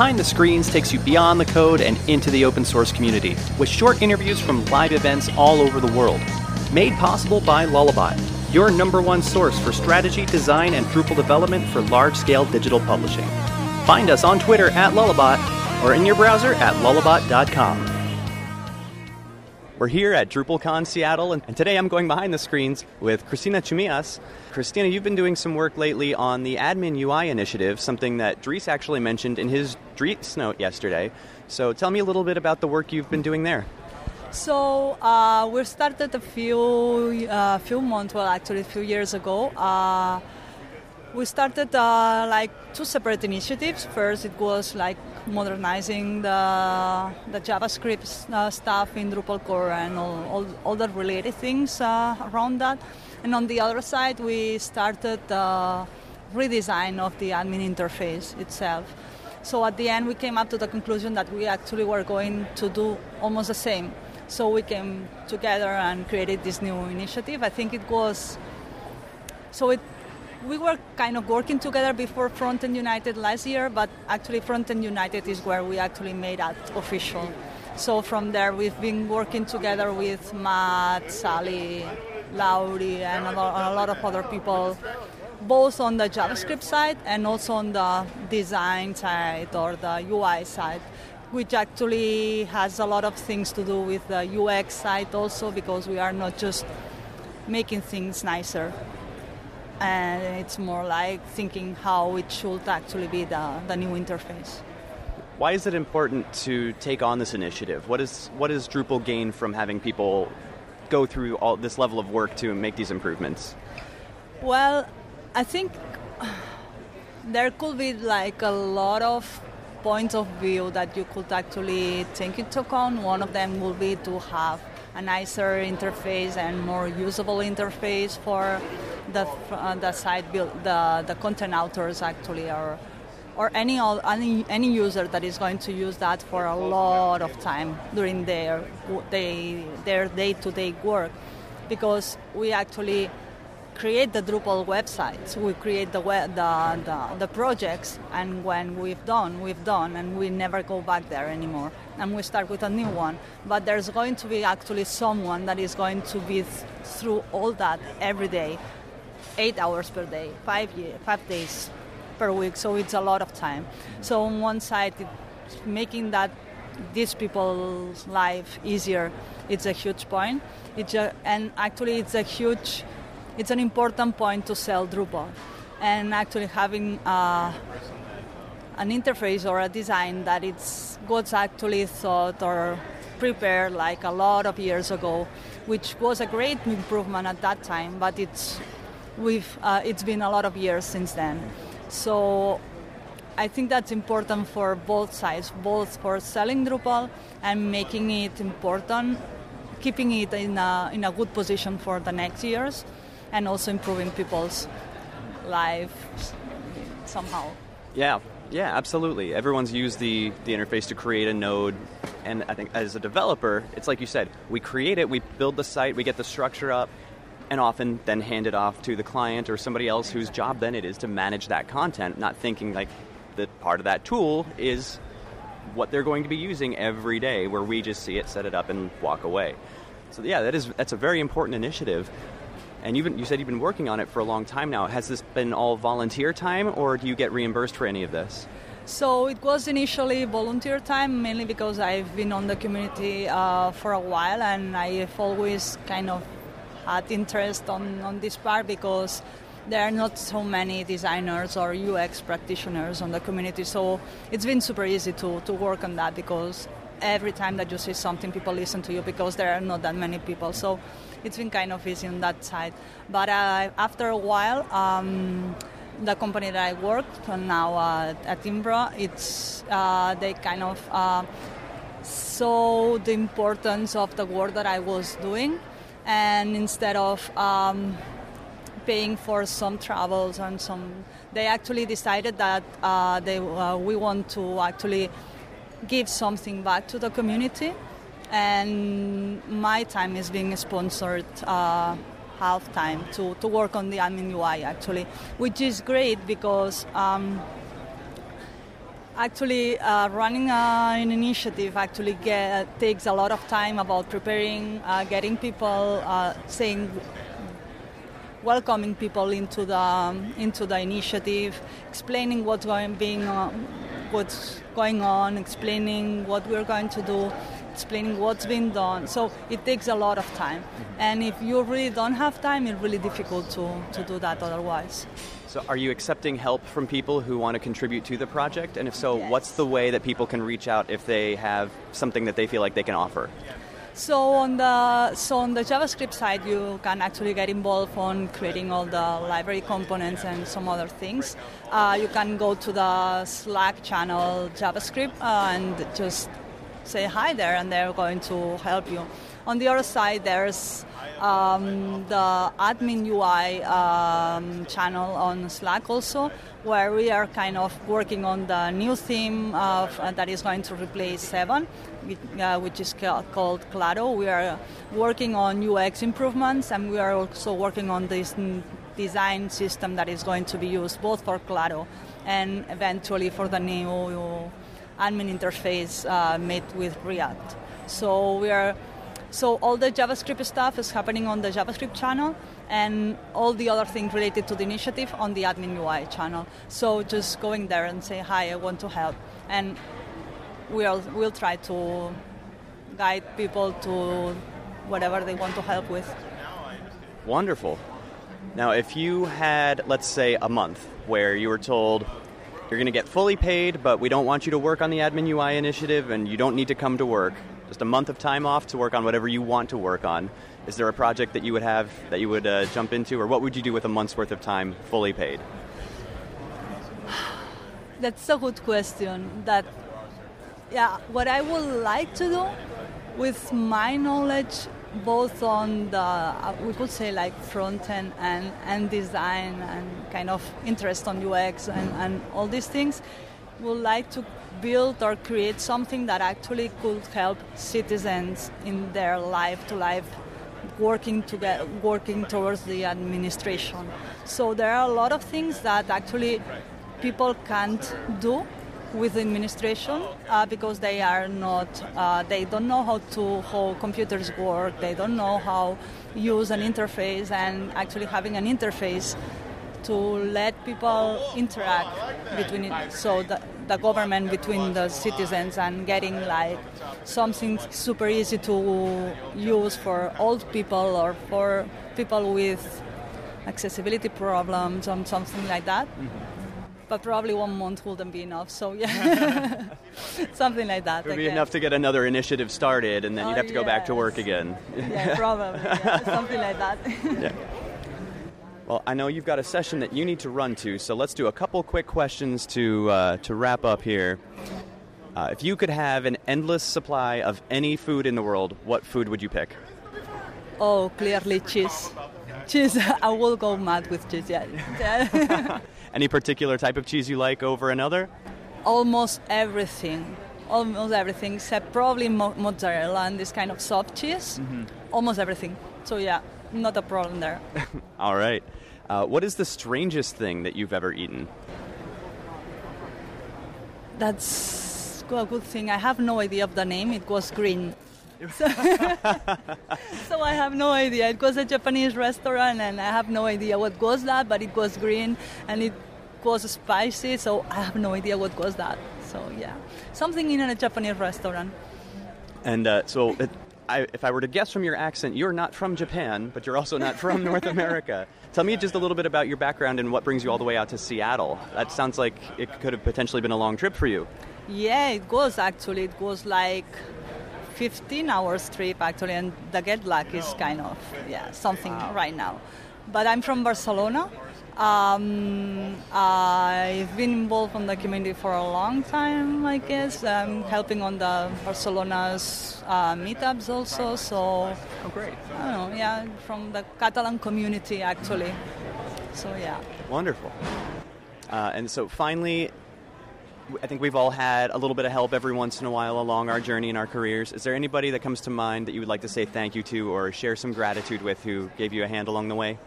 Behind the Screens takes you beyond the code and into the open source community with short interviews from live events all over the world. Made possible by Lullabot, your #1 source for strategy, design, and Drupal development for large-scale digital publishing. Find us on Twitter @Lullabot or in your browser at lullabot.com. We're here at DrupalCon Seattle, and today I'm going behind the screens with Christina Chumias. Christina, you've been doing some work lately on the Admin UI initiative, something that Dries actually mentioned in his Dries note yesterday. So tell me a little bit about the work you've been doing there. So we started a few years ago. We started like two separate initiatives. First, it was like modernizing the JavaScript stuff in Drupal core and all the related things around that. And on the other side, we started the redesign of the admin interface itself. So at the end, we came up to the conclusion that we actually were going to do almost the same. So we came together and created this new initiative. I think it was... We were kind of working together before Frontend United last year, but actually Frontend United is where we actually made that official. So from there, we've been working together with Matt, Sally, Lauri, and a lot of other people, both on the JavaScript side and also on the design side or the UI side, which actually has a lot of things to do with the UX side also, because we are not just making things nicer. And it's more like thinking how it should actually be the new interface. Why is it important to take on this initiative? What does Drupal gain from having people go through all this level of work to make these improvements? Well, I think there could be like a lot of points of view that you could actually take into account. One of them will be to have a nicer interface and more usable interface for the site build, the content authors actually, or any user that is going to use that for a lot of time during their day-to-day work, because we actually create the Drupal websites, we create the projects, and when we've done, and we never go back there anymore. And we start with a new one. But there's going to be actually someone that is going to be through all that every day, 8 hours per day, 5 days per week. So it's a lot of time. So on one side, it's making these people's life easier, it's a huge point. It's an important point to sell Drupal. And actually having an interface or a design that it's was actually thought or prepared like a lot of years ago, which was a great improvement at that time, but it's been a lot of years since then. So I think that's important for both sides, both for selling Drupal and making it important, keeping it in a good position for the next years, and also improving people's lives somehow. Yeah, absolutely. Everyone's used the interface to create a node, and I think as a developer, it's like you said, we create it, we build the site, we get the structure up, and often then hand it off to the client or somebody else whose job then it is to manage that content, not thinking like that part of that tool is what they're going to be using every day, where we just see it, set it up, and walk away. So yeah, that's a very important initiative. And you said you've been working on it for a long time now. Has this been all volunteer time, or do you get reimbursed for any of this? So it was initially volunteer time, mainly because I've been on the community for a while, and I've always kind of had interest on this part, because there are not so many designers or UX practitioners on the community. So it's been super easy to work on that, because every time that you say something, people listen to you, because there are not that many people. So it's been kind of easy on that side. But after a while, the company that I worked on now at Imbra, they kind of saw the importance of the work that I was doing. And instead of paying for some travels and they actually decided that we want to actually give something back to the community. And my time is being sponsored half-time to work on the admin UI, actually, which is great because Actually, running an initiative actually takes a lot of time about preparing, getting people, welcoming people into the initiative, explaining what's going on, explaining what we're going to do, explaining what's been done. So it takes a lot of time. Mm-hmm. And if you really don't have time, it's really difficult to do that otherwise. So are you accepting help from people who want to contribute to the project? And if so, yes. What's the way that people can reach out if they have something that they feel like they can offer? So on the JavaScript side, you can actually get involved on creating all the library components and some other things. You can go to the Slack channel JavaScript and just say hi there, and they're going to help you. On the other side, there's the admin UI channel on Slack also, where we are kind of working on the new theme that is going to replace 7, which is called Claro. We are working on UX improvements, and we are also working on this design system that is going to be used both for Claro and eventually for the new admin interface made with React. So all the JavaScript stuff is happening on the JavaScript channel, and all the other things related to the initiative on the admin UI channel. So just going there and say, hi, I want to help. And we'll try to guide people to whatever they want to help with. Wonderful. Now, if you had, let's say, a month where you were told, you're going to get fully paid, but we don't want you to work on the admin UI initiative, and you don't need to come to work. Just a month of time off to work on whatever you want to work on. Is there a project that you would have that you would jump into, or what would you do with a month's worth of time fully paid? That's a good question. What I would like to do with my knowledge, both on the, we could say like front-end and design and kind of interest on UX and all these things, would like to build or create something that actually could help citizens in their life-to-life working towards the administration. So there are a lot of things that actually people can't do with the administration because they are not. They don't know how computers work. They don't know how to use an interface, and actually having an interface to let people interact between it, so the government between the citizens, and getting like something super easy to use for old people or for people with accessibility problems or something like that. Mm-hmm. But probably 1 month wouldn't be enough, so yeah. Something like that. It would be enough to get another initiative started, and then you'd have to go back to work again. Yeah, probably. Yeah. Something like that. Yeah. Well, I know you've got a session that you need to run to, so let's do a couple quick questions to wrap up here. If you could have an endless supply of any food in the world, what food would you pick? Oh, clearly cheese. Cheese. I will go mad with cheese, yeah. Any particular type of cheese you like over another? Almost everything, except probably mozzarella and this kind of soft cheese. Mm-hmm. Almost everything. So, yeah. Not a problem there. All right. What is the strangest thing that you've ever eaten? That's a good thing. I have no idea of the name. It was green. So I have no idea. It was a Japanese restaurant, and I have no idea what was that, but it was green, and it was spicy, so I have no idea what was that. So, yeah. Something in a Japanese restaurant. And if I were to guess from your accent, you're not from Japan, but you're also not from North America. Tell me just a little bit about your background and what brings you all the way out to Seattle. That sounds like it could have potentially been a long trip for you. Yeah, it was actually. It was like 15 hours trip actually, and the jet lag is kind of something right now. But I'm from Barcelona. I've been involved in the community for a long time, I guess. I'm helping on the Barcelona's meetups also. So, great. I don't know, yeah, from the Catalan community, actually. So, yeah. Wonderful. And so, finally, I think we've all had a little bit of help every once in a while along our journey in our careers. Is there anybody that comes to mind that you would like to say thank you to or share some gratitude with who gave you a hand along the way?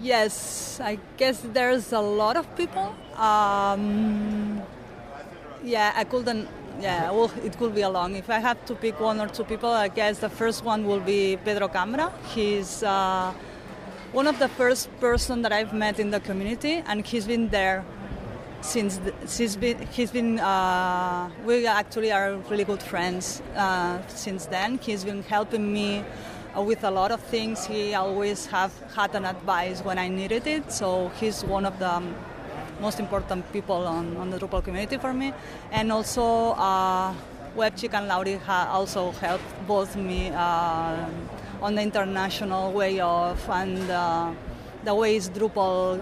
Yes, I guess there's a lot of people. Well, it could be a long. If I had to pick one or two people, I guess the first one will be Pedro Cambra. He's one of the first person that I've met in the community, and he's been there since. We actually are really good friends since then. He's been helping me with a lot of things. He always have had an advice when I needed it. So he's one of the most important people on the Drupal community for me. And also WebChick and Lauri also helped both me on the international way of and the ways Drupal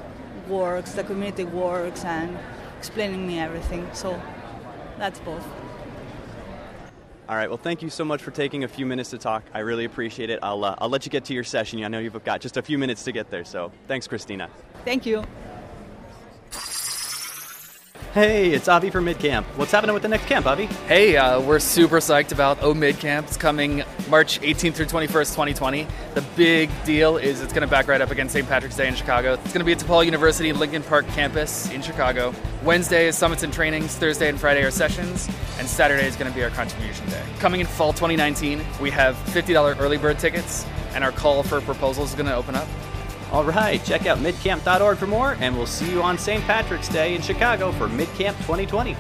works, the community works, and explaining me everything. So that's both. All right, well, thank you so much for taking a few minutes to talk. I really appreciate it. I'll let you get to your session. I know you've got just a few minutes to get there, so thanks, Christina. Thank you. Hey, it's Avi from MidCamp. What's happening with the next camp, Avi? Hey, we're super psyched about O-MidCamp. It's coming March 18th through 21st, 2020. The big deal is it's going to back right up against St. Patrick's Day in Chicago. It's going to be at DePaul University Lincoln Park campus in Chicago. Wednesday is summits and trainings. Thursday and Friday are sessions. And Saturday is going to be our contribution day. Coming in fall 2019, we have $50 early bird tickets, and our call for proposals is going to open up. All right, check out midcamp.org for more, and we'll see you on St. Patrick's Day in Chicago for MidCamp 2020.